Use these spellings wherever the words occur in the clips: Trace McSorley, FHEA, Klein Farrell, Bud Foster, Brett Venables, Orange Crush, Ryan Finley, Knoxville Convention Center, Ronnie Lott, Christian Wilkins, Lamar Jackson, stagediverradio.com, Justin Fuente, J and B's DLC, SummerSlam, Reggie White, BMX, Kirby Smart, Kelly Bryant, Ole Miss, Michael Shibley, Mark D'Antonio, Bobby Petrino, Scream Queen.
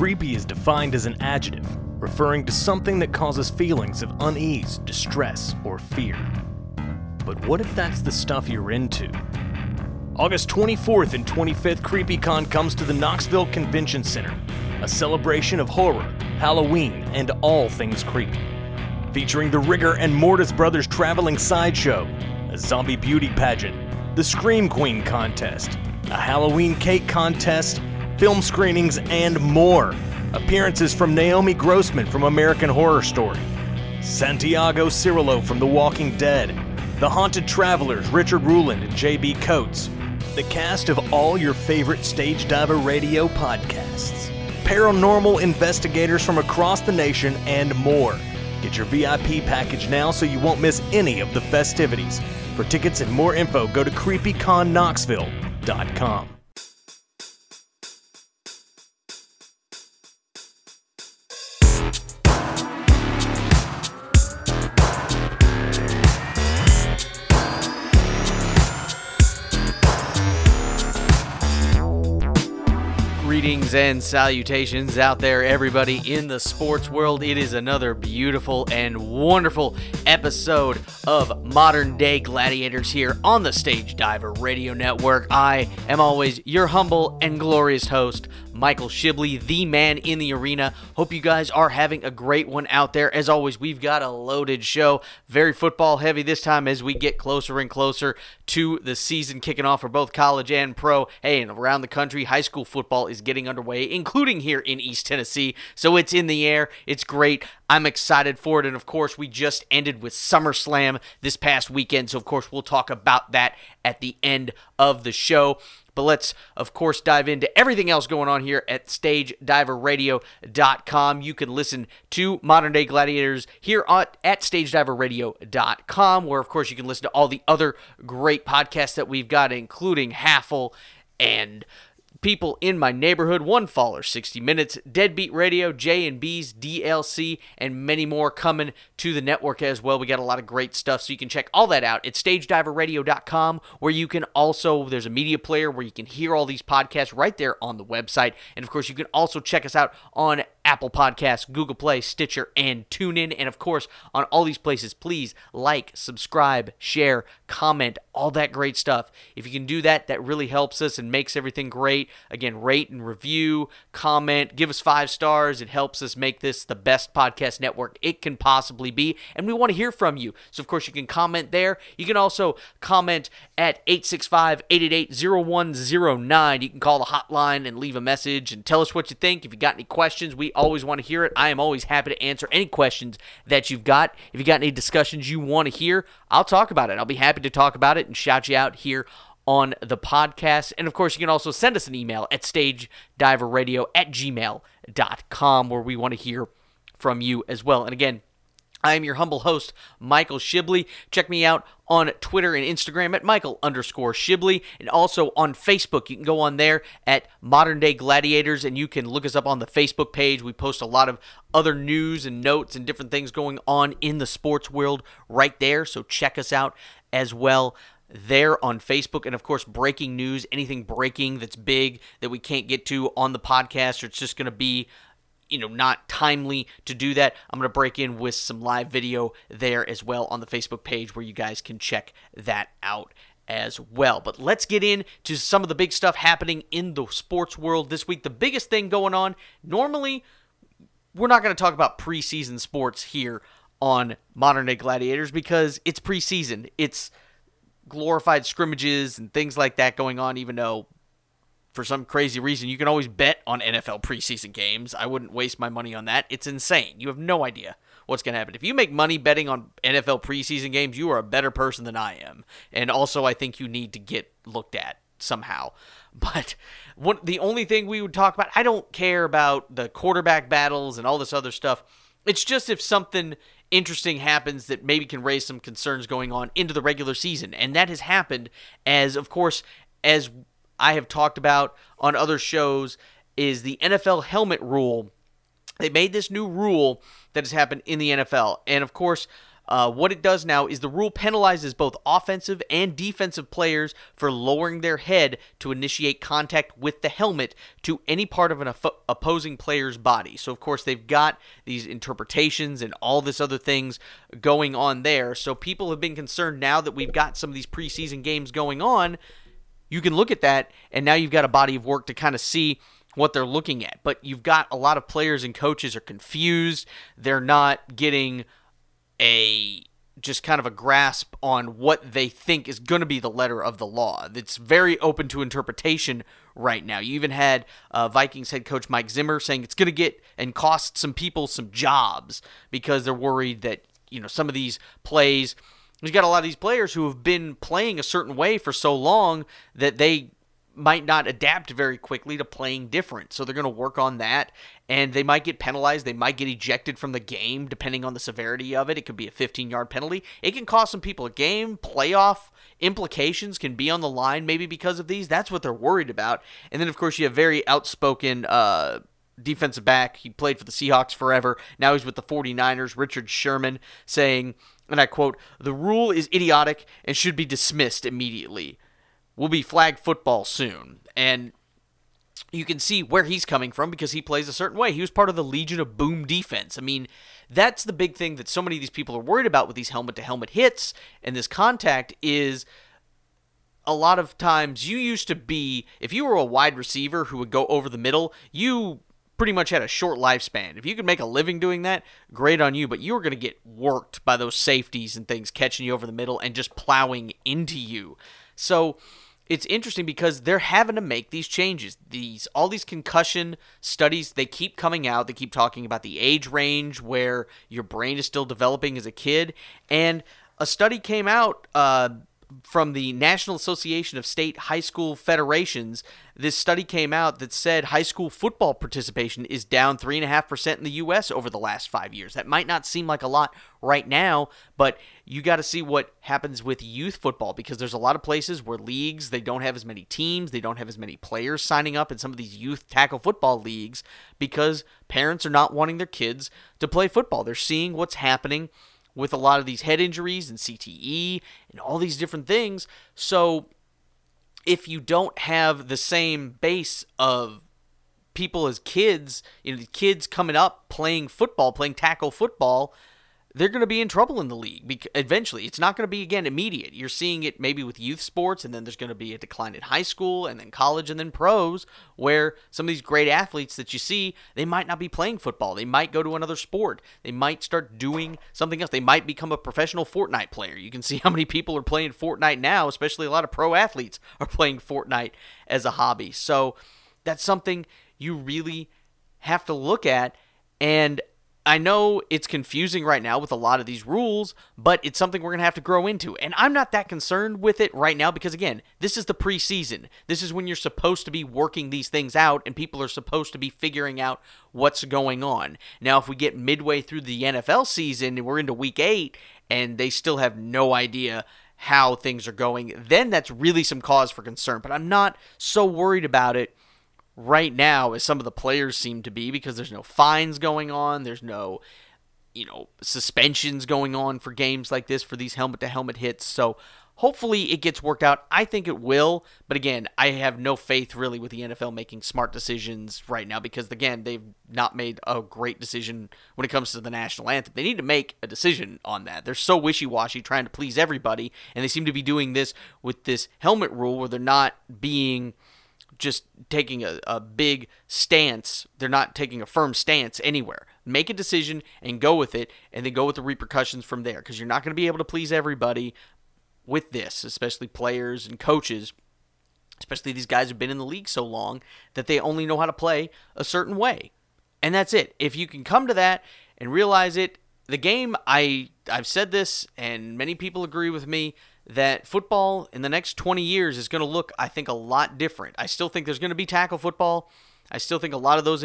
Creepy is defined as an adjective, referring to something that causes feelings of unease, distress, or fear. But what if that's the stuff you're into? August 24th and 25th, CreepyCon comes to the Knoxville Convention Center, a celebration of horror, Halloween, and all things creepy. Featuring the Rigger and Mortis Brothers traveling sideshow, a zombie beauty pageant, the Scream Queen contest, a Halloween cake contest, film screenings, and more. Appearances from Naomi Grossman from American Horror Story, Santiago Cirillo from The Walking Dead, The Haunted Travelers, Richard Ruland and J.B. Coates, the cast of all your favorite Stage Diver Radio podcasts, paranormal investigators from across the nation, and more. Get your VIP package now so you won't miss any of the festivities. For tickets and more info, go to creepyconknoxville.com. Greetings and salutations out there, everybody in the sports world. It is another beautiful and wonderful episode of Modern Day Gladiators here on the Stage Diver Radio Network. I am always your humble and glorious host, Michael Shibley, the man in the arena. Hope you guys are having a great one out there. As always, we've got a loaded show. Very football heavy this time as we get closer and closer to the season kicking off for both college and pro. Hey, and around the country, high school football is getting underway, including here in East Tennessee. So it's in the air. It's great. I'm excited for it. And of course, we just ended with SummerSlam this past weekend. So of course, we'll talk about that at the end of the show. But let's, of course, dive into everything else going on here at stagediverradio.com. You can listen to Modern Day Gladiators here at stagediverradio.com, where, of course, you can listen to all the other great podcasts that we've got, including Halfle and People in My Neighborhood, One Faller 60 Minutes, Deadbeat Radio, J and B's DLC, and many more coming to the network as well. We got a lot of great stuff, so you can check all that out at stagediverradio.com, where you can also, there's a media player where you can hear all these podcasts right there on the website. And of course, you can also check us out on Apple Podcasts, Google Play, Stitcher, and TuneIn. And of course, on all these places, please like, subscribe, share, comment, all that great stuff. If you can do that, that really helps us and makes everything great. Again, rate and review, comment, give us 5 stars. It helps us make this the best podcast network it can possibly be, and we want to hear from you. So, of course, you can comment there. You can also comment at 865-888-0109. You can call the hotline and leave a message and tell us what you think. If you got any questions, we always want to hear it. I am always happy to answer any questions that you've got. If you got any discussions you want to hear, I'll talk about it. I'll be happy to talk about it and shout you out here on the podcast. And of course, you can also send us an email at stagediverradio@gmail.com, where we want to hear from you as well. And again, I am your humble host, Michael Shibley. Check me out on Twitter and Instagram at Michael_Shibley, and also on Facebook. You can go on there at Modern Day Gladiators, and you can look us up on the Facebook page. We post a lot of other news and notes and different things going on in the sports world right there, so check us out as well there on Facebook. And of course, breaking news, anything breaking that's big that we can't get to on the podcast, or it's just going to be, you know, not timely to do that, I'm going to break in with some live video there as well on the Facebook page, where you guys can check that out as well. But let's get into some of the big stuff happening in the sports world this week. The biggest thing going on, normally we're not going to talk about preseason sports here on Modern Day Gladiators because it's preseason. It's glorified scrimmages and things like that going on, even though for some crazy reason you can always bet on NFL preseason games. I wouldn't waste my money on that. It's insane. You have no idea what's going to happen. If you make money betting on NFL preseason games, you are a better person than I am. And also, I think you need to get looked at somehow. But the only thing we would talk about, I don't care about the quarterback battles and all this other stuff. It's just if something interesting happens that maybe can raise some concerns going on into the regular season. And that has happened, as of course, as I have talked about on other shows, is the NFL helmet rule. They made this new rule that has happened in the NFL. And of course, What it does now is the rule penalizes both offensive and defensive players for lowering their head to initiate contact with the helmet to any part of an opposing player's body. So, of course, they've got these interpretations and all this other things going on there. So people have been concerned now that we've got some of these preseason games going on. You can look at that, and now you've got a body of work to kind of see what they're looking at. But you've got a lot of players and coaches are confused. They're not getting a just kind of a grasp on what they think is going to be the letter of the law. It's very open to interpretation right now. You even had Vikings head coach Mike Zimmer saying it's going to get and cost some people some jobs because they're worried that, you know, some of these plays, you've got a lot of these players who have been playing a certain way for so long that they might not adapt very quickly to playing different. So they're going to work on that, and they might get penalized. They might get ejected from the game, depending on the severity of it. It could be a 15-yard penalty. It can cost some people a game. Playoff implications can be on the line maybe because of these. That's what they're worried about. And then, of course, you have very outspoken defensive back. He played for the Seahawks forever. Now he's with the 49ers, Richard Sherman, saying, and I quote, "The rule is idiotic and should be dismissed immediately. Will be flag football soon." And you can see where he's coming from because he plays a certain way. He was part of the Legion of Boom defense. I mean, that's the big thing that so many of these people are worried about with these helmet-to-helmet hits and this contact is a lot of times you used to be, if you were a wide receiver who would go over the middle, you pretty much had a short lifespan. If you could make a living doing that, great on you, but you were going to get worked by those safeties and things catching you over the middle and just plowing into you. So it's interesting because they're having to make these changes. All these concussion studies, they keep coming out. They keep talking about the age range where your brain is still developing as a kid. And a study came out from the National Association of State High School Federations. This study came out that said high school football participation is down 3.5% in the U.S. over the last 5 years. That might not seem like a lot right now, but you got to see what happens with youth football because there's a lot of places where leagues, they don't have as many teams, they don't have as many players signing up in some of these youth tackle football leagues because parents are not wanting their kids to play football. They're seeing what's happening with a lot of these head injuries and CTE and all these different things. So if you don't have the same base of people as kids, you know, kids coming up playing football, playing tackle football, they're going to be in trouble in the league eventually. It's not going to be, again, immediate. You're seeing it maybe with youth sports, and then there's going to be a decline in high school and then college and then pros where some of these great athletes that you see, they might not be playing football. They might go to another sport. They might start doing something else. They might become a professional Fortnite player. You can see how many people are playing Fortnite now, especially a lot of pro athletes are playing Fortnite as a hobby. So that's something you really have to look at, and I know it's confusing right now with a lot of these rules, but it's something we're going to have to grow into. And I'm not that concerned with it right now because, again, this is the preseason. This is when you're supposed to be working these things out and people are supposed to be figuring out what's going on. Now, if we get midway through the NFL season and we're into week 8 and they still have no idea how things are going, then that's really some cause for concern. But I'm not so worried about it right now as some of the players seem to be because there's no fines going on, there's no, you know, suspensions going on for games like this for these helmet-to-helmet hits. So hopefully it gets worked out. I think it will, but again, I have no faith really with the NFL making smart decisions right now because, again, they've not made a great decision when it comes to the national anthem. They need to make a decision on that. They're so wishy-washy trying to please everybody, and they seem to be doing this with this helmet rule where they're not being just taking a big stance. They're not taking a firm stance anywhere. Make a decision and go with it, and then go with the repercussions from there, because you're not going to be able to please everybody with this, especially players and coaches, especially these guys who've been in the league so long that they only know how to play a certain way. And that's it. If you can come to that and realize it, the game, I've said this, and many people agree with me, that football in the next 20 years is going to look, I think, a lot different. I still think there's going to be tackle football. I still think a lot of those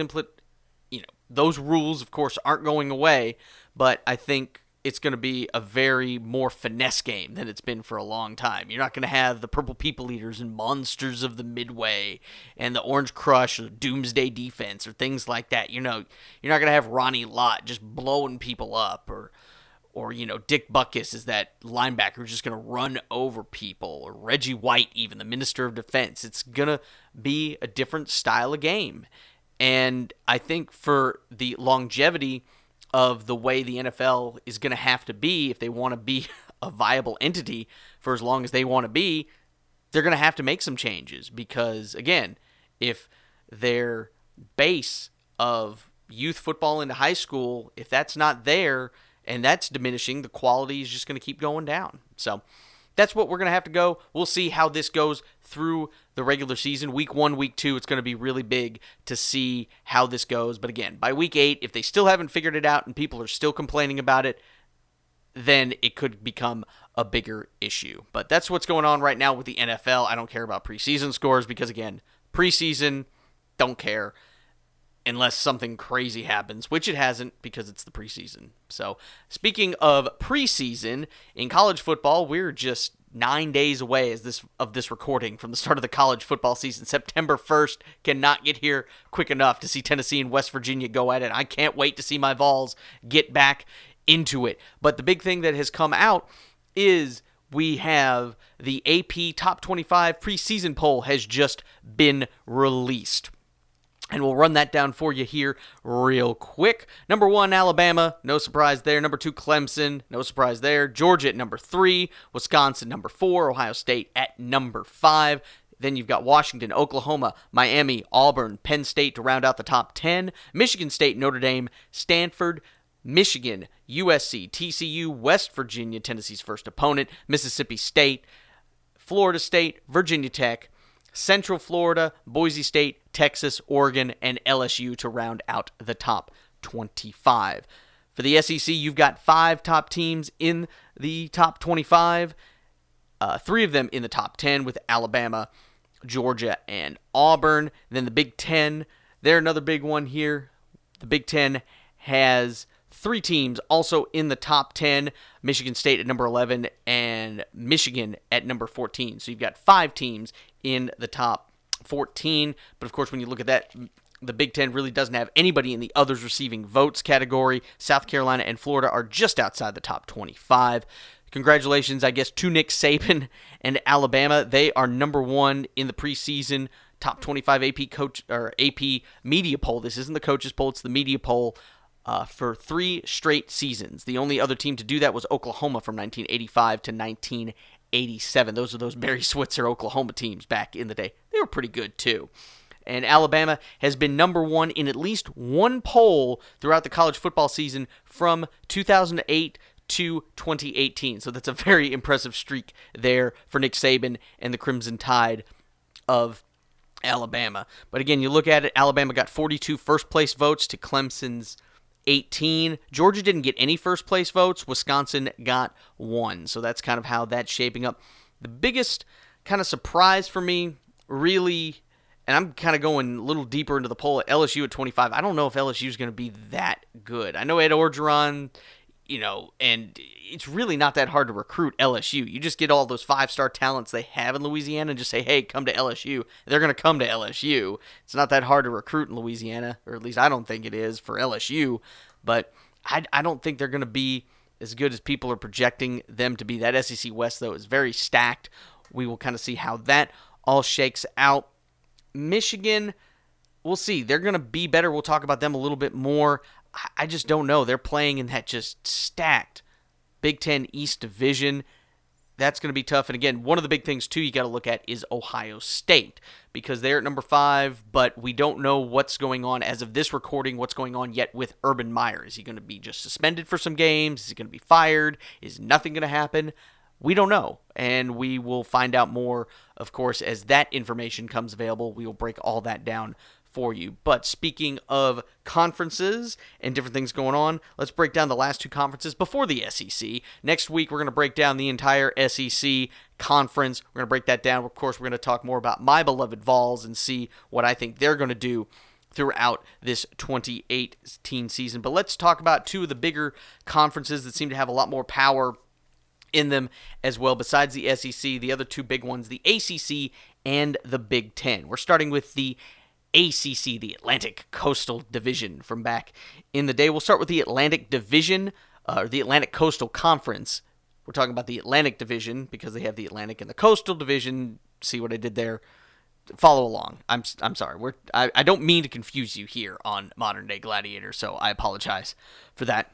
those rules, of course, aren't going away, but I think it's going to be a very more finesse game than it's been for a long time. You're not going to have the Purple People Eaters and Monsters of the Midway and the Orange Crush or Doomsday Defense or things like that. You know, you're not going to have Ronnie Lott just blowing people up or Or, you know, Dick Butkus is that linebacker who's just going to run over people. Or Reggie White, even, the Minister of Defense. It's going to be a different style of game. And I think for the longevity of the way the NFL is going to have to be, if they want to be a viable entity for as long as they want to be, they're going to have to make some changes. Because, again, if their base of youth football into high school, if that's not there... and that's diminishing. The quality is just going to keep going down. So that's what we're going to have to go. We'll see how this goes through the regular season. Week 1, Week 2, it's going to be really big to see how this goes. But again, by Week 8, if they still haven't figured it out and people are still complaining about it, then it could become a bigger issue. But that's what's going on right now with the NFL. I don't care about preseason scores because, again, preseason, don't care. Unless something crazy happens, which it hasn't because it's the preseason. So, speaking of preseason, in college football, we're just 9 days away of this recording from the start of the college football season. September 1st, cannot get here quick enough to see Tennessee and West Virginia go at it. I can't wait to see my Vols get back into it. But the big thing that has come out is we have the AP Top 25 preseason poll has just been released. And we'll run that down for you here real quick. Number 1, Alabama. No surprise there. Number 2, Clemson. No surprise there. Georgia at number 3. Wisconsin, number 4. Ohio State at number 5. Then you've got Washington, Oklahoma, Miami, Auburn, Penn State to round out the top 10. Michigan State, Notre Dame, Stanford, Michigan, USC, TCU, West Virginia, Tennessee's first opponent, Mississippi State, Florida State, Virginia Tech, Central Florida, Boise State, Texas, Oregon, and LSU to round out the top 25. For the SEC, you've got 5 top teams in the top 25, 3 of them in the top 10 with Alabama, Georgia, and Auburn. And then the Big Ten, they're another big one here. The Big Ten has 3 teams also in the top 10, Michigan State at number 11 and Michigan at number 14. So you've got 5 teams in the top 14. But of course, when you look at that, the Big Ten really doesn't have anybody in the others receiving votes category. South Carolina and Florida are just outside the top 25. Congratulations, I guess, to Nick Saban and Alabama. They are number 1 in the preseason top 25 AP coach or AP media poll. This isn't the coaches poll, it's the media poll. For 3 straight seasons. The only other team to do that was Oklahoma from 1985 to 1987. Those are those Barry Switzer Oklahoma teams back in the day. They were pretty good too. And Alabama has been number 1 in at least one poll throughout the college football season from 2008 to 2018. So that's a very impressive streak there for Nick Saban and the Crimson Tide of Alabama. But again, you look at it, Alabama got 42 first place votes to Clemson's 18. Georgia didn't get any first place votes. Wisconsin got 1. So that's kind of how that's shaping up. The biggest kind of surprise for me, really, and I'm kind of going a little deeper into the poll, at LSU at 25. I don't know if LSU is going to be that good. I know Ed Orgeron, you know, and it's really not that hard to recruit LSU. You just get all those 5-star talents they have in Louisiana and just say, hey, come to LSU. They're going to come to LSU. It's not that hard to recruit in Louisiana, or at least I don't think it is for LSU, but I don't think they're going to be as good as people are projecting them to be. That SEC West, though, is very stacked. We will kind of see how that all shakes out. Michigan, we'll see. They're going to be better. We'll talk about them a little bit more. I just don't know. They're playing in that just stacked Big Ten East Division. That's going to be tough. And again, one of the big things, too, you got to look at is Ohio State because they're at number 5, but we don't know what's going on as of this recording, what's going on yet with Urban Meyer. Is he going to be just suspended for some games? Is he going to be fired? Is nothing going to happen? We don't know, and we will find out more, of course, as that information comes available. We will break all that down for you. But speaking of conferences and different things going on, let's break down the last 2 conferences before the SEC. Next week, we're going to break down the entire SEC conference. We're going to break that down. Of course, we're going to talk more about my beloved Vols and see what I think they're going to do throughout this 2018 season. But let's talk about 2 of the bigger conferences that seem to have a lot more power in them as well. Besides the SEC, the other 2 big ones, the ACC and the Big Ten. We're starting with the ACC, the Atlantic Coastal Division from back in the day. We'll start with the Atlantic Division or the Atlantic Coastal Conference. We're talking about the Atlantic Division because they have the Atlantic and the Coastal Division. See what I did there? Follow along. I'm sorry. I don't mean to confuse you here on Modern Day Gladiator, so I apologize for that.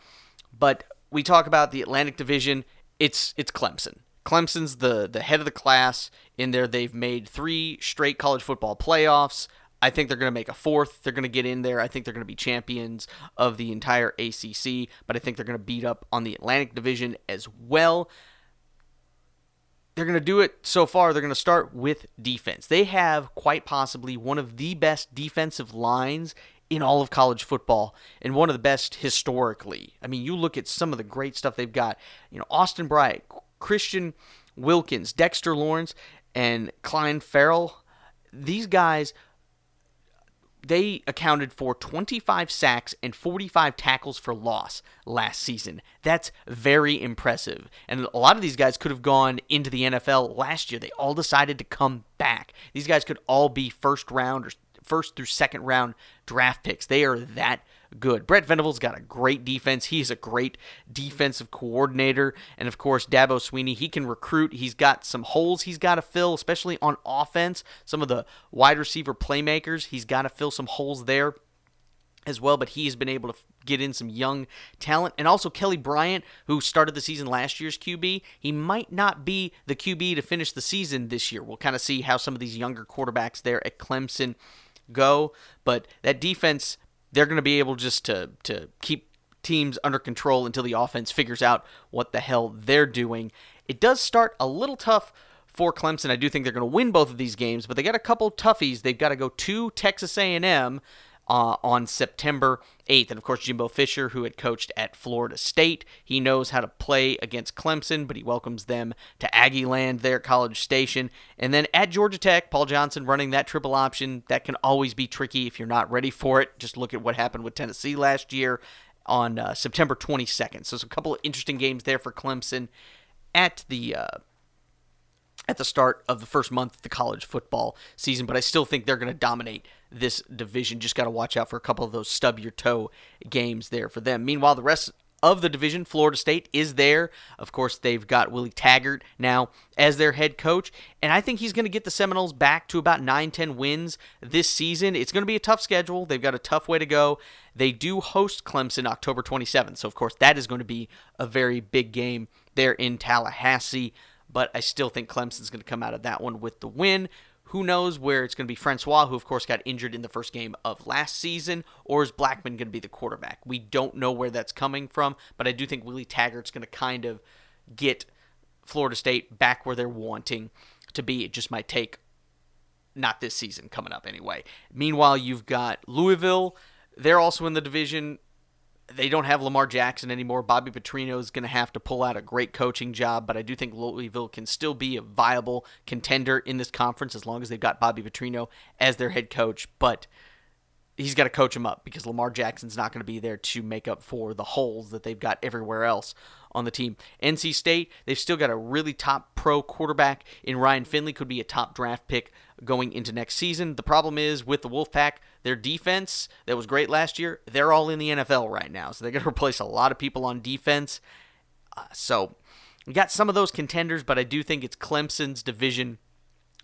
But we talk about the Atlantic Division. It's Clemson. Clemson's the head of the class. In there, they've made 3 straight college football playoffs. I think they're going to make a 4th. They're going to get in there. I think they're going to be champions of the entire ACC, but I think they're going to beat up on the Atlantic Division as well. They're going to do it so far. They're going to start with defense. They have quite possibly one of the best defensive lines in all of college football and one of the best historically. I mean, you look at some of the great stuff they've got. You know, Austin Bryant, Christian Wilkins, Dexter Lawrence, and Klein Farrell. These guys, they accounted for 25 sacks and 45 tackles for loss last season. That's very impressive. And a lot of these guys could have gone into the NFL last year. They all decided to come back. These guys could all be first round or first through second round draft picks. They are that good. Brett Venables got a great defense. He's a great defensive coordinator. And of course, Dabo Swinney, he can recruit. He's got some holes he's got to fill, especially on offense. Some of the wide receiver playmakers, he's got to fill some holes there as well. But he's been able to get in some young talent. And also Kelly Bryant, who started the season last year's QB, he might not be the QB to finish the season this year. We'll kind of see how some of these younger quarterbacks there at Clemson go. But that defense, they're going to be able just to keep teams under control until the offense figures out what the hell they're doing. It does start a little tough for Clemson. I do think they're going to win both of these games, but they got a couple toughies. They've got to go to Texas A&M on September 8th. And, of course, Jimbo Fisher, who had coached at Florida State, he knows how to play against Clemson, but he welcomes them to Aggieland there, College Station. And then at Georgia Tech, Paul Johnson running that triple option. That can always be tricky if you're not ready for it. Just look at what happened with Tennessee last year on September 22nd. So there's a couple of interesting games there for Clemson at the start of the first month of the college football season, but I still think they're going to dominate this division. Just got to watch out for a couple of those stub-your-toe games there for them. Meanwhile, the rest of the division, Florida State is there. Of course, they've got Willie Taggart now as their head coach, and I think he's going to get the Seminoles back to about 9-10 wins this season. It's going to be a tough schedule. They've got a tough way to go. They do host Clemson October 27th, so of course that is going to be a very big game there in Tallahassee. But I still think Clemson's going to come out of that one with the win. Who knows where it's going to be Francois, who, of course, got injured in the first game of last season, or is Blackman going to be the quarterback? We don't know where that's coming from, but I do think Willie Taggart's going to kind of get Florida State back where they're wanting to be. It just might take not this season coming up anyway. Meanwhile, you've got Louisville. They're also in the division. They don't have Lamar Jackson anymore. Bobby Petrino is going to have to pull out a great coaching job, but I do think Louisville can still be a viable contender in this conference as long as they've got Bobby Petrino as their head coach, but he's got to coach him up because Lamar Jackson's not going to be there to make up for the holes that they've got everywhere else on the team. NC State, they've still got a really top pro quarterback in Ryan Finley, could be a top draft pick going into next season. The problem is with the Wolfpack, their defense that was great last year, they're all in the NFL right now. So they're going to replace a lot of people on defense. So we got some of those contenders, but I do think it's Clemson's division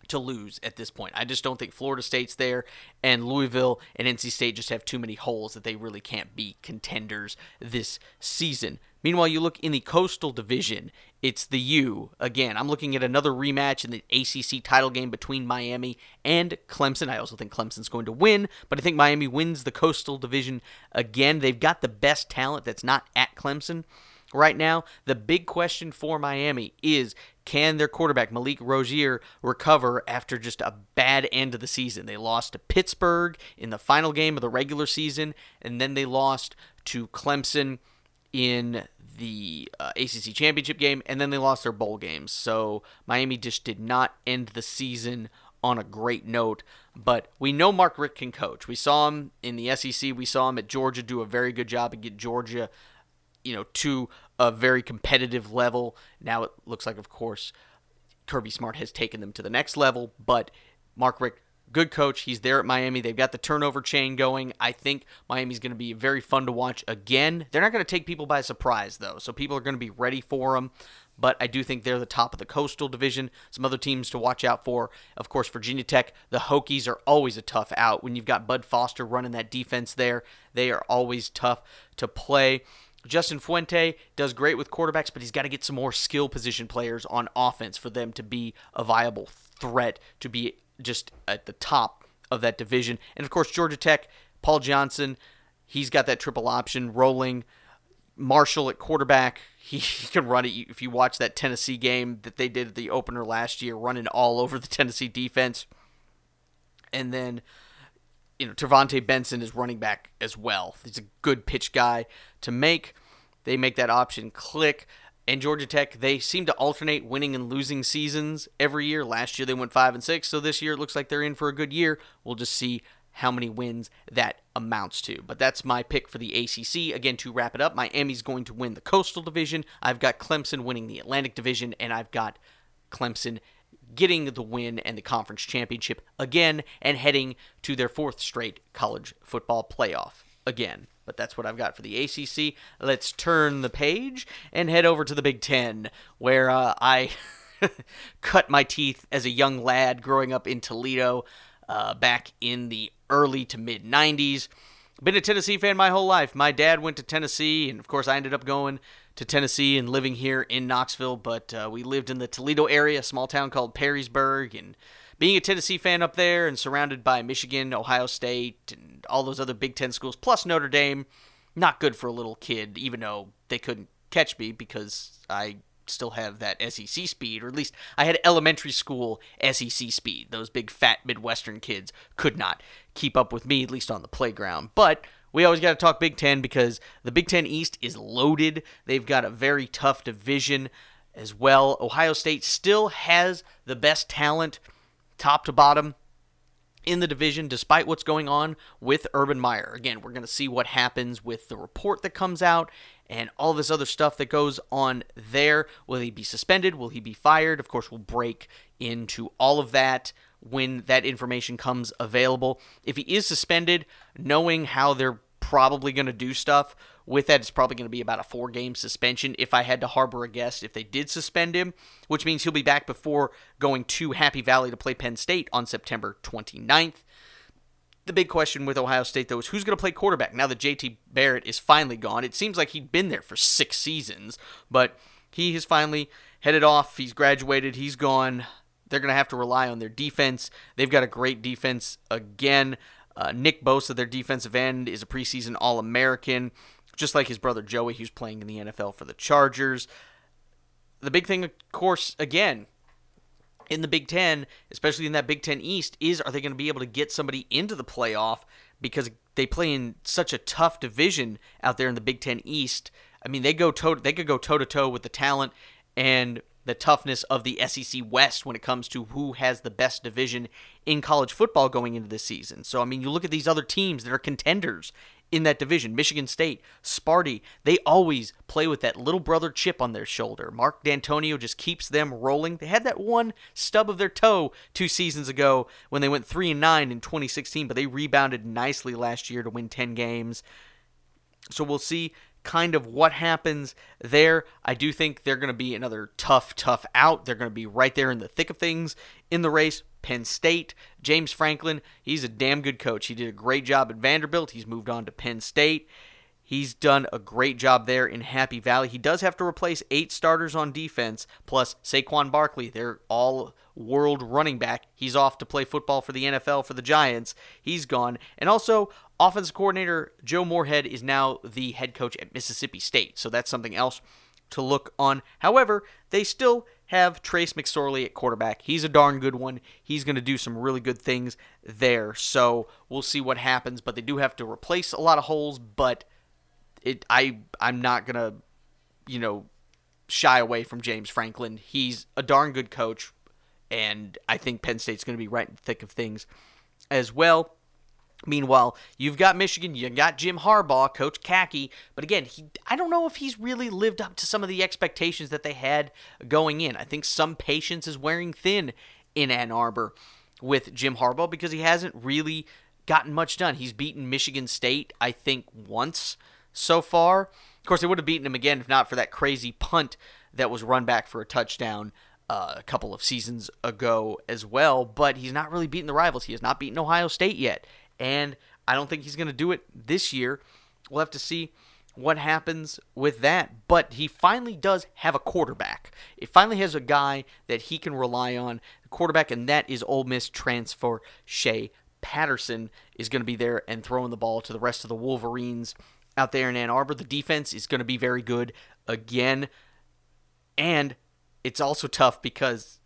to lose at this point. I just don't think Florida State's there, and Louisville and NC State just have too many holes that they really can't be contenders this season. Meanwhile, you look in the Coastal Division, it's the U. Again, I'm looking at another rematch in the ACC title game between Miami and Clemson. I also think Clemson's going to win, but I think Miami wins the Coastal Division again. They've got the best talent that's not at Clemson right now. The big question for Miami is, can their quarterback, Malik Rozier, recover after just a bad end of the season? They lost to Pittsburgh in the final game of the regular season, and then they lost to Clemson in the ACC championship game, and then they lost their bowl games. So Miami just did not end the season on a great note. But we know Mark Richt can coach. We saw him in the SEC. We saw him at Georgia do a very good job and get Georgia, to a very competitive level. Now it looks like, of course, Kirby Smart has taken them to the next level, but Mark Richt Good coach. He's there at Miami. They've got the turnover chain going. I think Miami's going to be very fun to watch again. They're not going to take people by surprise, though, so people are going to be ready for them. But I do think they're the top of the Coastal Division. Some other teams to watch out for. Of course, Virginia Tech, the Hokies are always a tough out. When you've got Bud Foster running that defense there, they are always tough to play. Justin Fuente does great with quarterbacks, but he's got to get some more skill position players on offense for them to be a viable threat, to be just at the top of that division. And, of course, Georgia Tech, Paul Johnson, he's got that triple option rolling. Marshall at quarterback, he can run it. If you watch that Tennessee game that they did at the opener last year, running all over the Tennessee defense. And then, Trevante Benson is running back as well. He's a good pitch guy to make. They make that option click. And Georgia Tech, they seem to alternate winning and losing seasons every year. Last year they went 5-6, so this year it looks like they're in for a good year. We'll just see how many wins that amounts to. But that's my pick for the ACC. Again, to wrap it up, Miami's going to win the Coastal Division. I've got Clemson winning the Atlantic Division, and I've got Clemson getting the win and the conference championship again and heading to their fourth straight college football playoff again. But that's what I've got for the ACC. Let's turn the page and head over to the Big Ten, where I cut my teeth as a young lad growing up in Toledo back in the early to mid-90s. Been a Tennessee fan my whole life. My dad went to Tennessee, and of course I ended up going to Tennessee and living here in Knoxville, but we lived in the Toledo area, a small town called Perrysburg, and being a Tennessee fan up there and surrounded by Michigan, Ohio State, and all those other Big Ten schools, plus Notre Dame, not good for a little kid, even though they couldn't catch me because I still have that SEC speed, or at least I had elementary school SEC speed. Those big, fat Midwestern kids could not keep up with me, at least on the playground. But we always got to talk Big Ten because the Big Ten East is loaded. They've got a very tough division as well. Ohio State still has the best talent top to bottom in the division, despite what's going on with Urban Meyer. Again, we're going to see what happens with the report that comes out and all this other stuff that goes on there. Will he be suspended? Will he be fired? Of course, we'll break into all of that when that information comes available. If he is suspended, knowing how they're probably going to do stuff with that, it's probably going to be about a 4-game suspension, if I had to harbor a guess, if they did suspend him, which means he'll be back before going to Happy Valley to play Penn State on September 29th. The big question with Ohio State, though, is who's going to play quarterback now that JT Barrett is finally gone. It seems like he'd been there for 6 seasons, but he has finally headed off. He's graduated. He's gone. They're going to have to rely on their defense. They've got a great defense again. Nick Bosa, their defensive end, is a preseason All-American, just like his brother Joey, who's playing in the NFL for the Chargers. The big thing, of course, again, in the Big Ten, especially in that Big Ten East, is are they going to be able to get somebody into the playoff because they play in such a tough division out there in the Big Ten East. I mean, they could go toe-to-toe with the talent and the toughness of the SEC West when it comes to who has the best division in college football going into this season. So, I mean, you look at these other teams that are contenders in that division. Michigan State, Sparty, they always play with that little brother chip on their shoulder. Mark D'Antonio just keeps them rolling. They had that one stub of their toe 2 seasons ago when they went 3-9 in 2016, but they rebounded nicely last year to win 10 games. So we'll see kind of what happens there. I do think they're going to be another tough out. They're going to be right there in the thick of things in the race. Penn State, James Franklin, he's a damn good coach. He did a great job at Vanderbilt. He's moved on to Penn State. He's done a great job there in Happy Valley. He does have to replace 8 starters on defense, plus Saquon Barkley, their all-world running back. He's off to play football for the NFL for the Giants. He's gone. And also, offensive coordinator Joe Moorhead is now the head coach at Mississippi State, so that's something else to look on. However, they still have Trace McSorley at quarterback. He's a darn good one. He's going to do some really good things there, so we'll see what happens. But they do have to replace a lot of holes, but I'm not going to, shy away from James Franklin. He's a darn good coach, and I think Penn State's going to be right in the thick of things as well. Meanwhile, you've got Michigan, you got Jim Harbaugh, Coach Kaki, but again, I don't know if he's really lived up to some of the expectations that they had going in. I think some patience is wearing thin in Ann Arbor. with Jim Harbaugh because he hasn't really gotten much done. He's beaten Michigan State, I think, once so far. Of course, they would have beaten him again if not for that crazy punt that was run back for a touchdown a couple of seasons ago as well. But he's not really beaten the rivals. He has not beaten Ohio State yet. And I don't think he's going to do it this year. We'll have to see what happens with that. But he finally does have a quarterback. It finally has a guy that he can rely on, the quarterback, and that is Ole Miss transfer Shea Patterson is going to be there and throwing the ball to the rest of the Wolverines out there in Ann Arbor. The defense is going to be very good again. And it's also tough because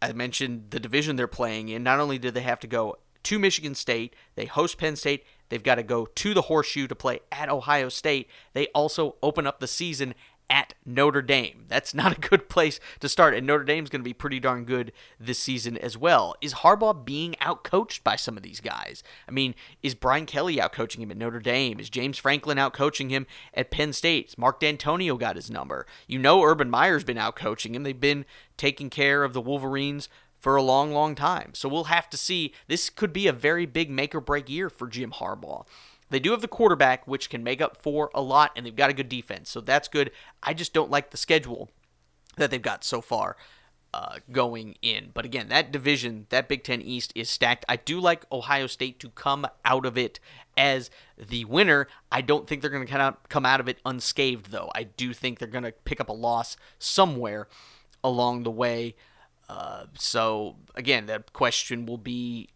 I mentioned the division they're playing in. Not only do they have to go to Michigan State, they host Penn State, they've got to go to the Horseshoe to play at Ohio State. They also open up the season at Notre Dame. That's not a good place to start, and Notre Dame's going to be pretty darn good this season as well. Is Harbaugh being outcoached by some of these guys? I mean, is Brian Kelly outcoaching him at Notre Dame? Is James Franklin outcoaching him at Penn State? Mark D'Antonio got his number. You know Urban Meyer's been outcoaching him. They've been taking care of the Wolverines for a long, long time. So we'll have to see. This could be a very big make-or-break year for Jim Harbaugh. They do have the quarterback, which can make up for a lot, and they've got a good defense, so that's good. I just don't like the schedule that they've got so far going in. But again, that division, that Big Ten East is stacked. I do like Ohio State to come out of it as the winner. I don't think they're going to kind of come out of it unscathed, though. I do think they're going to pick up a loss somewhere along the way. So, again, that question will be,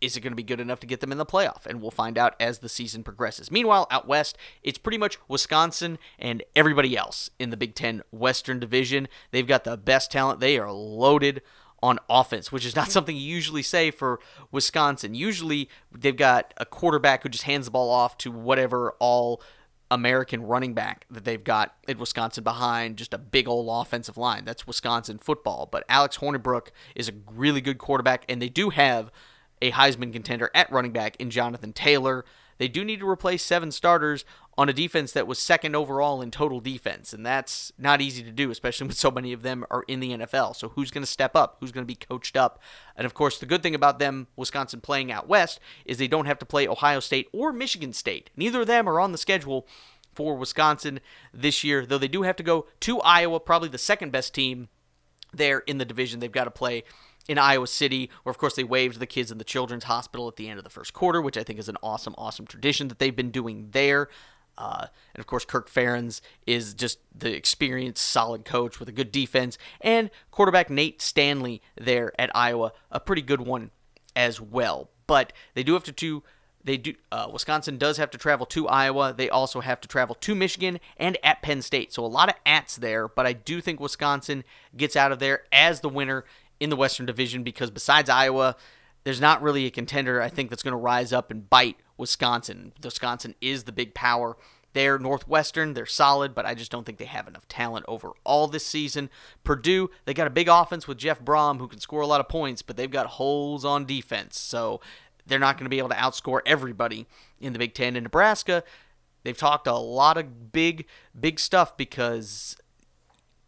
is it going to be good enough to get them in the playoff? And we'll find out as the season progresses. Meanwhile, out west, it's pretty much Wisconsin and everybody else in the Big Ten Western Division. They've got the best talent. They are loaded on offense, which is not something you usually say for Wisconsin. Usually, they've got a quarterback who just hands the ball off to whatever all-American running back that they've got at Wisconsin behind just a big old offensive line. That's Wisconsin football. But Alex Hornibrook is a really good quarterback, and they do have a Heisman contender at running back in Jonathan Taylor. They do need to replace 7 starters on a defense that was 2nd overall in total defense, and that's not easy to do, especially when so many of them are in the NFL. So who's going to step up? Who's going to be coached up? And, of course, the good thing about them, Wisconsin, playing out west is they don't have to play Ohio State or Michigan State. Neither of them are on the schedule for Wisconsin this year, though they do have to go to Iowa, probably the 2nd best team there in the division. They've got to play in Iowa City, where, of course, they waived the kids in the Children's Hospital at the end of the first quarter, which I think is an awesome, awesome tradition that they've been doing there. And, of course, Kirk Ferentz is just the experienced, solid coach with a good defense. And quarterback Nate Stanley there at Iowa, a pretty good one as well. But they do have to Wisconsin does have to travel to Iowa. They also have to travel to Michigan and at Penn State. So a lot of ats there, but I do think Wisconsin gets out of there as the winner in the Western Division, because besides Iowa, there's not really a contender I think that's going to rise up and bite Wisconsin. Wisconsin is the big power there. Northwestern, they're solid, but I just don't think they have enough talent overall this season. Purdue, they got a big offense with Jeff Brom, who can score a lot of points, but they've got holes on defense, so they're not going to be able to outscore everybody in the Big Ten. In Nebraska, they've talked a lot of big stuff because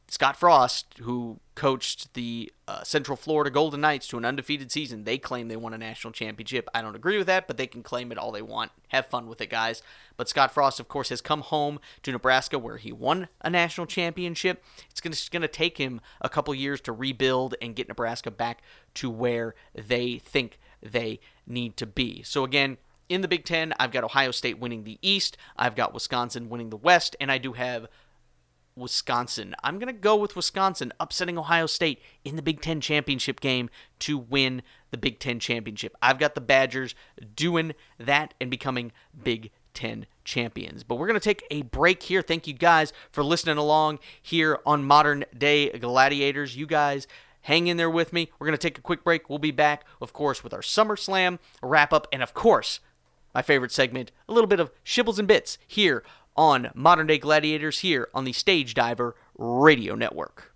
Scott Frost, who coached the Central Florida Golden Knights to an undefeated season, they claim they won a national championship. I don't agree with that, but they can claim it all they want. Have fun with it, guys. But Scott Frost, of course, has come home to Nebraska where he won a national championship. It's going to take him a couple years to rebuild and get Nebraska back to where they think they need to be. So, again, in the Big Ten, I've got Ohio State winning the East. I've got Wisconsin winning the West, and I do have Wisconsin. I'm going to go with Wisconsin upsetting Ohio State in the Big Ten championship game to win the Big Ten championship. I've got the Badgers doing that and becoming Big Ten champions. But we're going to take a break here. Thank you guys for listening along here on Modern Day Gladiators. You guys hang in there with me. We're going to take a quick break. We'll be back, of course, with our SummerSlam wrap-up and, of course, my favorite segment, a little bit of Shibbles and Bits here on Modern Day Gladiators here on the Stage Diver Radio Network.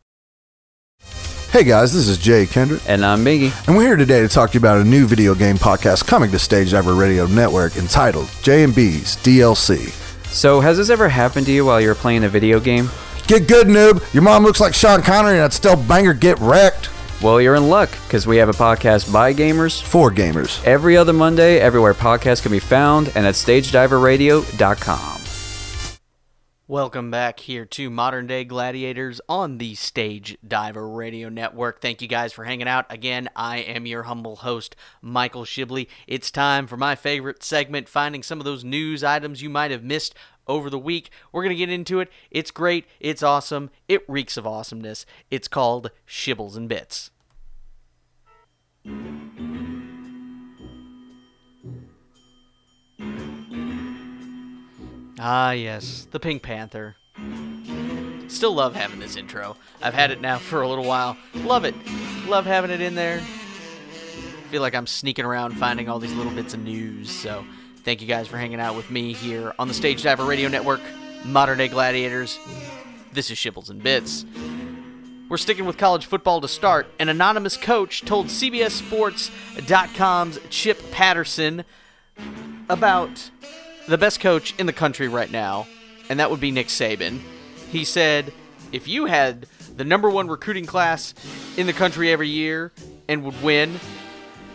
Hey guys, this is Jay Kendrick. And I'm Biggie. And we're here today to talk to you about a new video game podcast coming to Stage Diver Radio Network entitled J and B's DLC. So has this ever happened to you while you're playing a video game? Get good, noob! Your mom looks like Sean Connery and I'd still bang her, get wrecked. Well, you're in luck, because we have a podcast by gamers for gamers every other Monday, everywhere podcasts can be found, and at stagediverradio.com. Welcome back here to Modern Day Gladiators on the Stage Diver Radio Network. Thank you guys for hanging out. Again, I am your humble host, Michael Shibley. It's time for my favorite segment, finding some of those news items you might have missed over the week. We're going to get into it. It's great. It's awesome. It reeks of awesomeness. It's called Shibbles and Bits. Ah, yes, the Pink Panther. Still love having this intro. I've had it now for a little while. Love it. Love having it in there. Feel like I'm sneaking around finding all these little bits of news. So thank you guys for hanging out with me here on the Stage Diver Radio Network, Modern Day Gladiators. This is Shibbles and Bits. We're sticking with college football to start. An anonymous coach told CBSSports.com's Chip Patterson about the best coach in the country right now, and that would be Nick Saban. He said, if you had the number one recruiting class in the country every year and would win,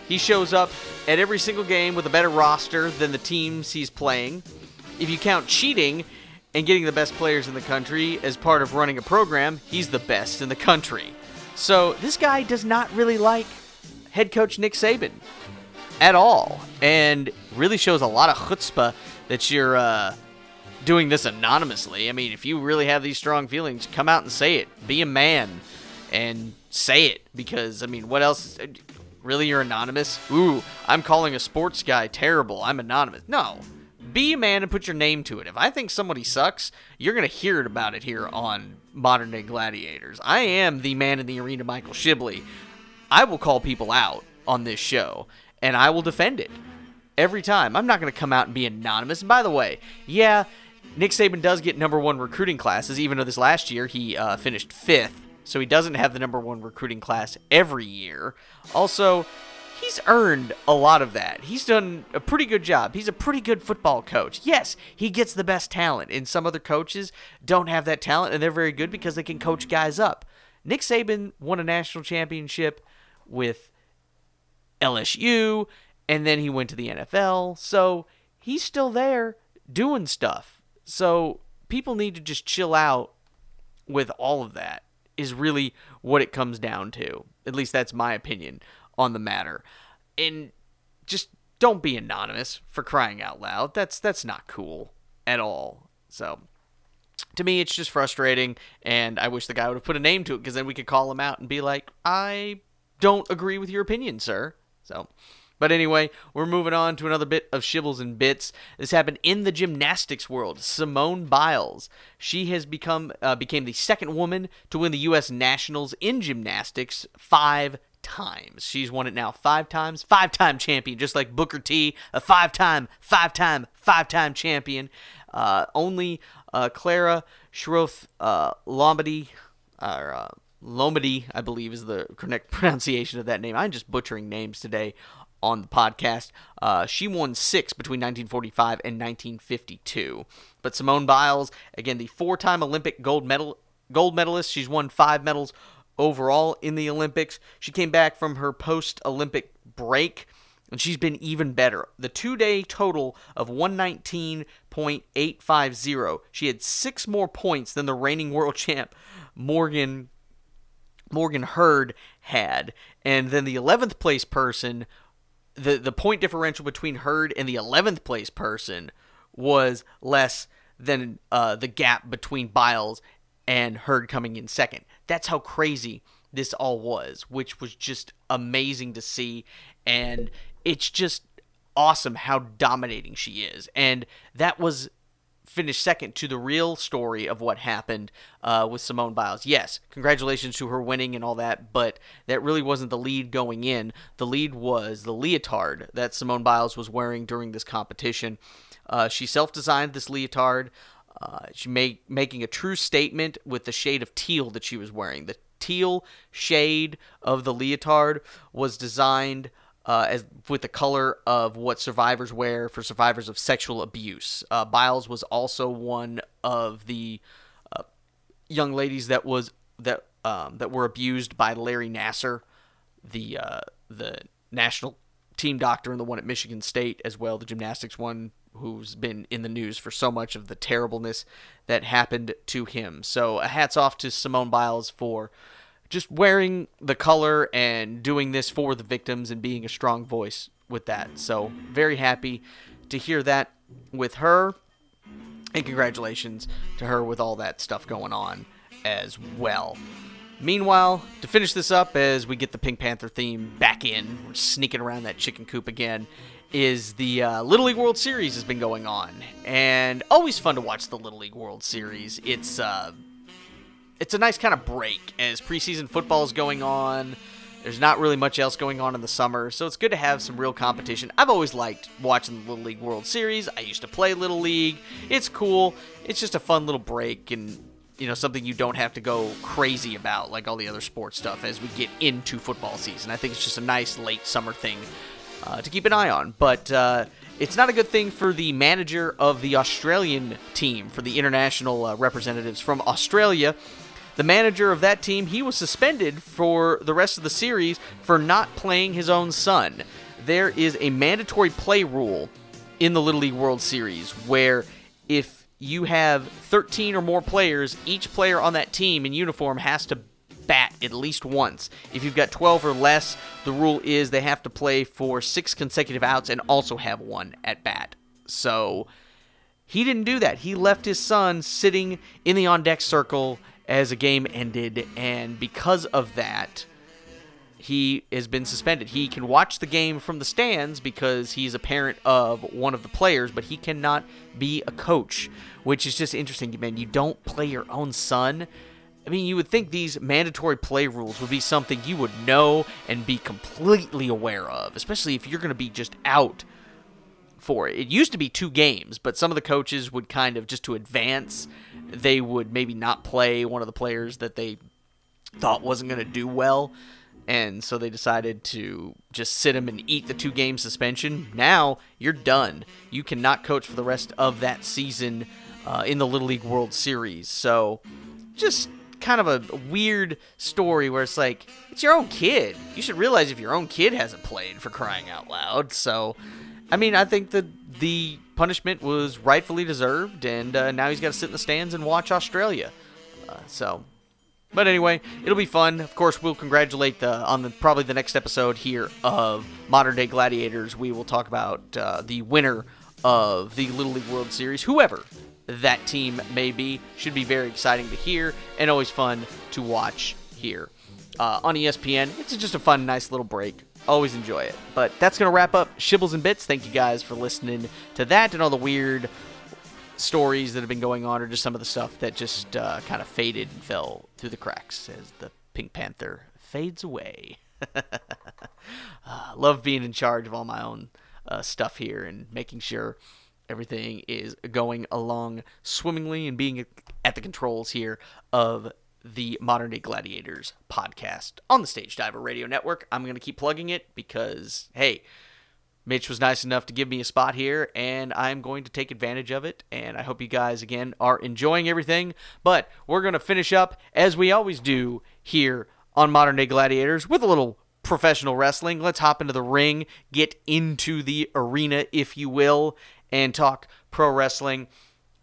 he shows up at every single game with a better roster than the teams he's playing. If you count cheating and getting the best players in the country as part of running a program, he's the best in the country. So this guy does not really like head coach Nick Saban at all, and really shows a lot of chutzpah that you're doing this anonymously. I mean, if you really have these strong feelings, come out and say it. Be a man and say it, because, I mean, what else? Really, you're anonymous? Ooh, I'm calling a sports guy terrible. I'm anonymous. No. Be a man and put your name to it. If I think somebody sucks, you're going to hear about it here on Modern Day Gladiators. I am the man in the arena, Michael Shibley. I will call people out on this show, and I will defend it. Every time. I'm not going to come out and be anonymous. And by the way, yeah, Nick Saban does get number one recruiting classes, even though this last year he finished fifth. So he doesn't have the number one recruiting class every year. Also, he's earned a lot of that. He's done a pretty good job. He's a pretty good football coach. Yes, he gets the best talent. And some other coaches don't have that talent, and they're very good because they can coach guys up. Nick Saban won a national championship with LSU, and then he went to the NFL, so he's still there doing stuff. So people need to just chill out with all of that is really what it comes down to. At least that's my opinion on the matter. And just don't be anonymous, for crying out loud. That's not cool at all. So to me, it's just frustrating, and I wish the guy would have put a name to it, because then we could call him out and be like, I don't agree with your opinion, sir. So... but anyway, we're moving on to another bit of Shibbles and Bits. This happened in the gymnastics world. Simone Biles. She has became the second woman to win the U.S. Nationals in gymnastics 5 times. She's won it now 5 times. 5-time champion, just like Booker T. A 5-time champion. Only Clara Schroth Lombardi, or Lombardi, I believe is the correct pronunciation of that name. I'm just butchering names today on the podcast. She won 6 between 1945 and 1952. But Simone Biles, again, the 4-time Olympic gold medalist. She's won 5 medals overall in the Olympics. She came back from her post-Olympic break, and she's been even better. The 2-day total of 119.850. She had 6 more points than the reigning world champ, Morgan Hurd, had. And then the 11th place person... The point differential between Hurd and the 11th place person was less than the gap between Biles and Hurd coming in second. That's how crazy this all was, which was just amazing to see. And it's just awesome how dominating she is. And that was finished second to the real story of what happened with Simone Biles. Yes, congratulations to her winning and all that, but that really wasn't the lead going in. The lead was the leotard that Simone Biles was wearing during this competition. She self-designed this leotard. She making a true statement with the shade of teal that she was wearing. The teal shade of the leotard was designed as with the color of what survivors wear for survivors of sexual abuse. Biles was also one of the young ladies that were abused by Larry Nassar the national team doctor and the one at Michigan State as well, the gymnastics one, who's been in the news for so much of the terribleness that happened to him. So a hats off to Simone Biles for just wearing the color and doing this for the victims and being a strong voice with that. So very happy to hear that with her, and congratulations to her with all that stuff going on as well. Meanwhile, to finish this up as we get the Pink Panther theme back in, we're sneaking around that chicken coop again, is the Little League World Series has been going on. And always fun to watch the Little League World Series. It's a nice kind of break as preseason football is going on. There's not really much else going on in the summer, so it's good to have some real competition. I've always liked watching the Little League World Series. I used to play Little League. It's cool. It's just a fun little break and, you know, something you don't have to go crazy about like all the other sports stuff as we get into football season. I think it's just a nice late summer thing to keep an eye on. But it's not a good thing for the manager of the Australian team, for the international representatives from Australia. The manager of that team, he was suspended for the rest of the series for not playing his own son. There is a mandatory play rule in the Little League World Series where if you have 13 or more players, each player on that team in uniform has to bat at least once. If you've got 12 or less, the rule is they have to play for 6 consecutive outs and also have one at bat. So he didn't do that. He left his son sitting in the on-deck circle as a game ended, and because of that, he has been suspended. He can watch the game from the stands because he's a parent of one of the players, but he cannot be a coach, which is just interesting. Man, you don't play your own son. I mean, you would think these mandatory play rules would be something you would know and be completely aware of, especially if you're going to be just out for it. It used to be 2 games, but some of the coaches would kind of, just to advance, they would maybe not play one of the players that they thought wasn't going to do well, and so they decided to just sit him and eat the 2-game suspension. Now you're done. You cannot coach for the rest of that season in the Little League World Series. So just kind of a weird story where it's like, it's your own kid. You should realize if your own kid hasn't played, for crying out loud. So, I mean, I think that the punishment was rightfully deserved, and now he's got to sit in the stands and watch Australia. But anyway, it'll be fun. Of course, we'll congratulate on probably the next episode here of Modern Day Gladiators. We will talk about the winner of the Little League World Series, whoever that team may be. Should be very exciting to hear and always fun to watch here on ESPN. It's just a fun, nice little break. Always enjoy it. But that's going to wrap up Shibbles and Bits. Thank you guys for listening to that and all the weird stories that have been going on, or just some of the stuff that just kind of faded and fell through the cracks as the Pink Panther fades away. Love being in charge of all my own stuff here and making sure everything is going along swimmingly and being at the controls here of the Modern Day Gladiators podcast on the Stage Diver Radio Network. I'm going to keep plugging it because, hey, Mitch was nice enough to give me a spot here, and I'm going to take advantage of it, and I hope you guys, again, are enjoying everything. But we're going to finish up, as we always do here on Modern Day Gladiators, with a little professional wrestling. Let's hop into the ring, get into the arena, if you will, and talk pro wrestling.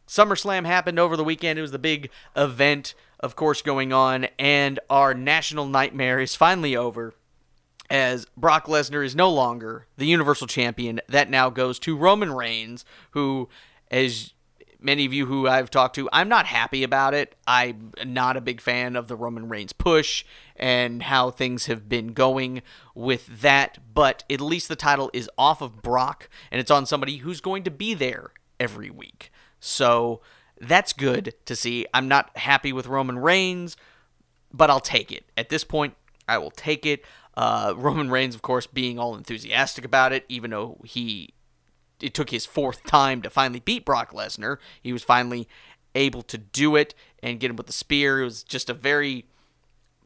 SummerSlam happened over the weekend. It was the big event, of course, going on, and our national nightmare is finally over as Brock Lesnar is no longer the Universal Champion. That now goes to Roman Reigns, who, as many of you who I've talked to, I'm not happy about it. I'm not a big fan of the Roman Reigns push and how things have been going with that, but at least the title is off of Brock, and it's on somebody who's going to be there every week. So that's good to see. I'm not happy with Roman Reigns, but I'll take it. At this point, I will take it. Roman Reigns, of course, being all enthusiastic about it, even though it took his 4th time to finally beat Brock Lesnar. He was finally able to do it and get him with the spear. It was just a very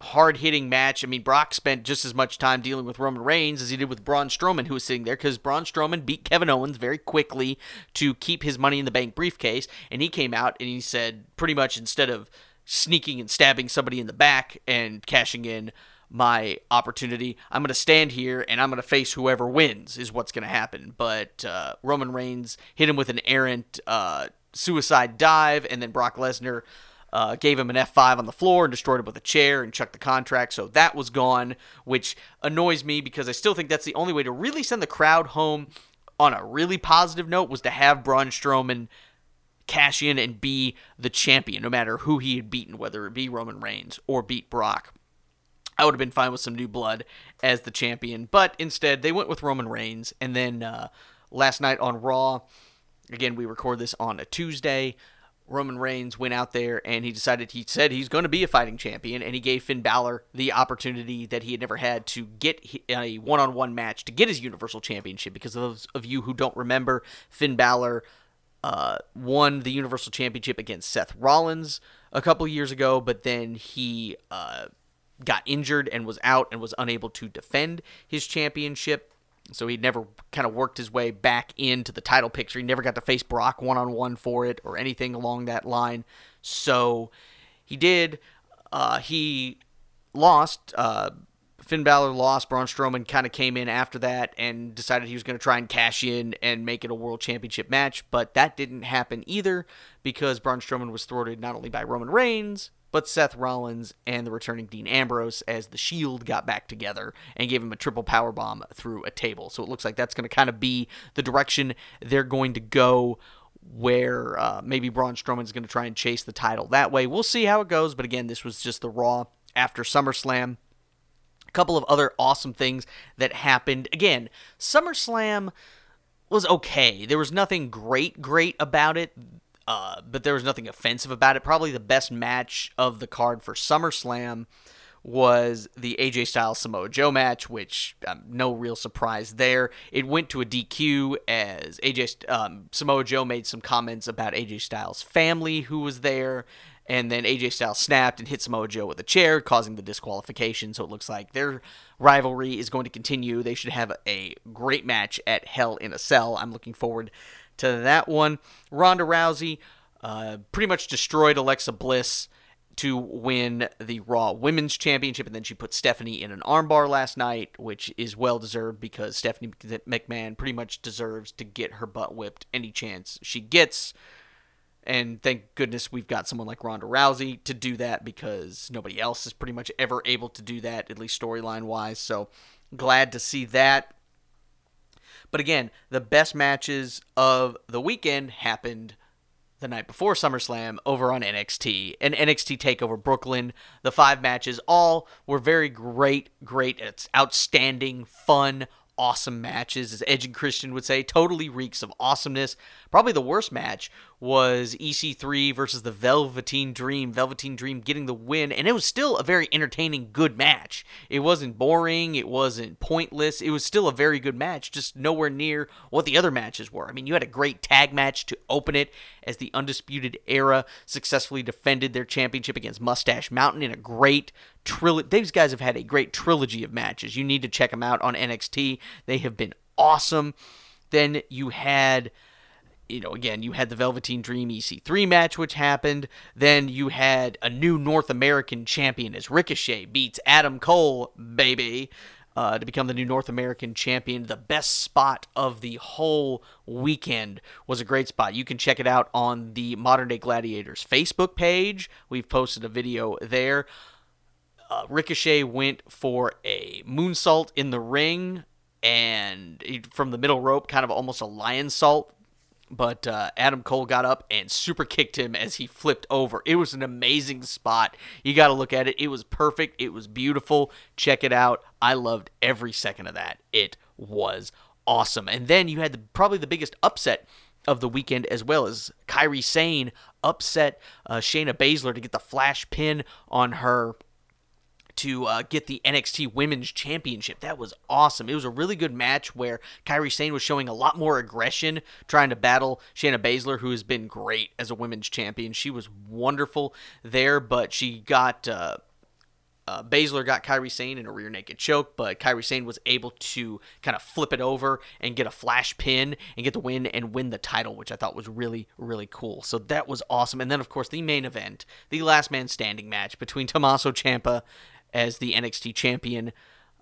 hard-hitting match. I mean, Brock spent just as much time dealing with Roman Reigns as he did with Braun Strowman, who was sitting there, because Braun Strowman beat Kevin Owens very quickly to keep his Money in the Bank briefcase, and he came out and he said, pretty much, instead of sneaking and stabbing somebody in the back and cashing in, my opportunity. I'm going to stand here and I'm going to face whoever wins is what's going to happen. But Roman Reigns hit him with an errant suicide dive, and then Brock Lesnar gave him an F5 on the floor and destroyed him with a chair and chucked the contract. So that was gone, which annoys me because I still think that's the only way to really send the crowd home on a really positive note, was to have Braun Strowman cash in and be the champion, no matter who he had beaten, whether it be Roman Reigns or beat Brock. I would have been fine with some new blood as the champion, but instead they went with Roman Reigns. And then last night on Raw, again, we record this on a Tuesday, Roman Reigns went out there and he said he's going to be a fighting champion, and he gave Finn Balor the opportunity that he had never had to get a one-on-one match to get his Universal Championship. Because those of you who don't remember, Finn Balor won the Universal Championship against Seth Rollins a couple years ago, but then he got injured and was out and was unable to defend his championship. So he never kind of worked his way back into the title picture. He never got to face Brock one-on-one for it or anything along that line. So he did. He lost. Finn Balor lost. Braun Strowman kind of came in after that and decided he was going to try and cash in and make it a world championship match. But that didn't happen either, because Braun Strowman was thwarted not only by Roman Reigns, but Seth Rollins and the returning Dean Ambrose, as the Shield got back together and gave him a triple powerbomb through a table. So it looks like that's going to kind of be the direction they're going to go, where maybe Braun Strowman's going to try and chase the title that way. We'll see how it goes. But again, this was just the Raw after SummerSlam. A couple of other awesome things that happened. Again, SummerSlam was okay. There was nothing great about it. But there was nothing offensive about it. Probably the best match of the card for SummerSlam was the AJ Styles Samoa Joe match, which no real surprise there. It went to a DQ as Samoa Joe made some comments about AJ Styles' family who was there, and then AJ Styles snapped and hit Samoa Joe with a chair, causing the disqualification. So it looks like their rivalry is going to continue. They should have a great match at Hell in a Cell. I'm looking forward to that one. Ronda Rousey pretty much destroyed Alexa Bliss to win the Raw Women's Championship, and then she put Stephanie in an armbar last night, which is well-deserved, because Stephanie McMahon pretty much deserves to get her butt whipped any chance she gets. And thank goodness we've got someone like Ronda Rousey to do that, because nobody else is pretty much ever able to do that, at least storyline-wise. So glad to see that. But again, the best matches of the weekend happened the night before SummerSlam over on NXT. And NXT TakeOver Brooklyn, the 5 matches all were very great. It's outstanding, fun, awesome matches. As Edge and Christian would say, totally reeks of awesomeness. Probably the worst match was EC3 versus the Velveteen Dream. Velveteen Dream getting the win, and it was still a very entertaining, good match. It wasn't boring. It wasn't pointless. It was still a very good match, just nowhere near what the other matches were. I mean, you had a great tag match to open it, as the Undisputed Era successfully defended their championship against Mustache Mountain in a great trilogy. These guys have had a great trilogy of matches. You need to check them out on NXT. They have been awesome. Then you had, you had the Velveteen Dream EC3 match, which happened. Then you had a new North American champion, as Ricochet beats Adam Cole, baby, to become the new North American champion. The best spot of the whole weekend was a great spot. You can check it out on the Modern Day Gladiators Facebook page. We've posted a video there. Ricochet went for a moonsault in the ring, and from the middle rope, kind of almost a lion salt. But Adam Cole got up and super kicked him as he flipped over. It was an amazing spot. You got to look at it. It was perfect. It was beautiful. Check it out. I loved every second of that. It was awesome. And then you had probably the biggest upset of the weekend as well, as Kairi Sane upset Shayna Baszler to get the flash pin on her to get the NXT Women's Championship. That was awesome. It was a really good match where Kairi Sane was showing a lot more aggression, trying to battle Shayna Baszler, who has been great as a women's champion. She was wonderful there, but she got Baszler got Kairi Sane in a rear naked choke, but Kairi Sane was able to kind of flip it over and get a flash pin and get the win and win the title, which I thought was really, really cool. So that was awesome. And then, of course, the main event, the last man standing match between Tommaso Ciampa as the NXT champion,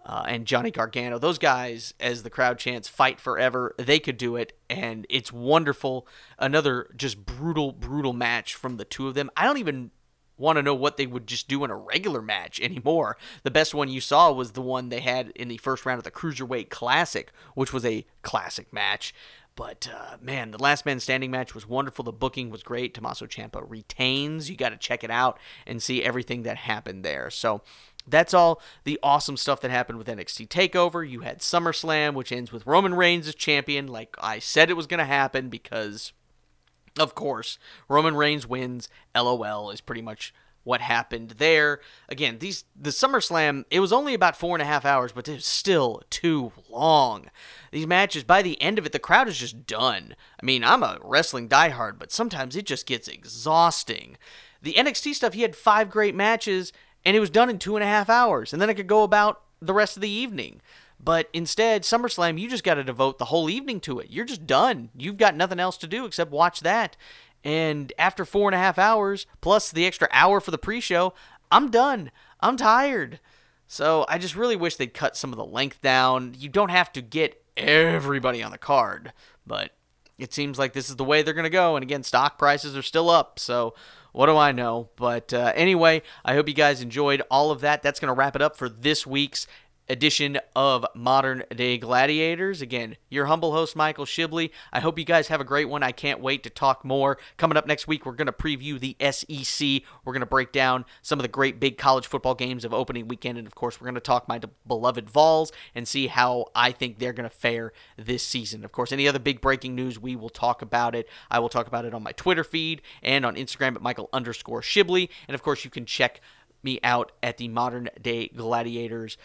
and Johnny Gargano. Those guys, as the crowd chants, fight forever. They could do it, and it's wonderful. Another just brutal, brutal match from the two of them. I don't even want to know what they would just do in a regular match anymore. The best one you saw was the one they had in the first round of the Cruiserweight Classic, which was a classic match. But, man, the Last Man Standing match was wonderful. The booking was great. Tommaso Ciampa retains. You got to check it out and see everything that happened there. So that's all the awesome stuff that happened with NXT TakeOver. You had SummerSlam, which ends with Roman Reigns as champion, like I said it was going to happen, because, of course, Roman Reigns wins. LOL is pretty much what happened there. Again, the SummerSlam, it was only about 4.5 hours, but it was still too long. These matches, by the end of it, the crowd is just done. I mean, I'm a wrestling diehard, but sometimes it just gets exhausting. The NXT stuff, he had 5 great matches, and it was done in 2.5 hours, and then I could go about the rest of the evening. But instead, SummerSlam, you just got to devote the whole evening to it. You're just done. You've got nothing else to do except watch that. And after 4.5 hours, plus the extra hour for the pre-show, I'm done. I'm tired. So I just really wish they'd cut some of the length down. You don't have to get everybody on the card, but it seems like this is the way they're going to go. And again, stock prices are still up, so what do I know? But anyway, I hope you guys enjoyed all of that. That's going to wrap it up for this week's edition of Modern Day Gladiators. Again, your humble host, Michael Shibley. I hope you guys have a great one. I can't wait to talk more. Coming up next week, we're going to preview the SEC. We're going to break down some of the great big college football games of opening weekend. And, of course, we're going to talk my beloved Vols and see how I think they're going to fare this season. Of course, any other big breaking news, we will talk about it. I will talk about it on my Twitter feed and on Instagram at Michael_Shibley. And, of course, you can check me out at the Modern Day Gladiators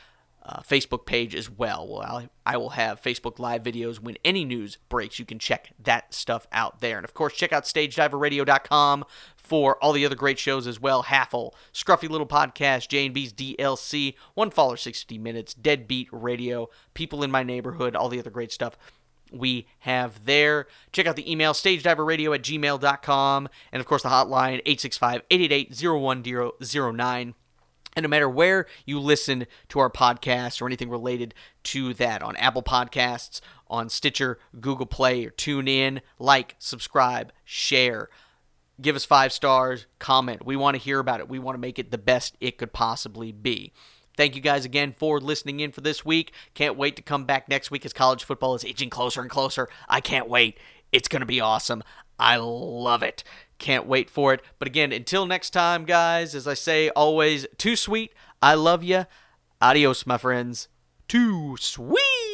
Facebook page as well. I will have Facebook Live videos when any news breaks. You can check that stuff out there. And, of course, check out stagediverradio.com for all the other great shows as well. Halfle, Scruffy Little Podcast, J and B's DLC, One Faller 60 Minutes, Deadbeat Radio, People in My Neighborhood, all the other great stuff we have there. Check out the email, stagediverradio@gmail.com. And, of course, the hotline, 865-888-0109. And no matter where you listen to our podcast or anything related to that, on Apple Podcasts, on Stitcher, Google Play, or TuneIn, like, subscribe, share, give us 5 stars, comment. We want to hear about it. We want to make it the best it could possibly be. Thank you guys again for listening in for this week. Can't wait to come back next week as college football is edging closer and closer. I can't wait. It's going to be awesome. I love it. Can't wait for it. But again, until next time, guys, as I say always, too sweet. I love you. Adios, my friends. Too sweet.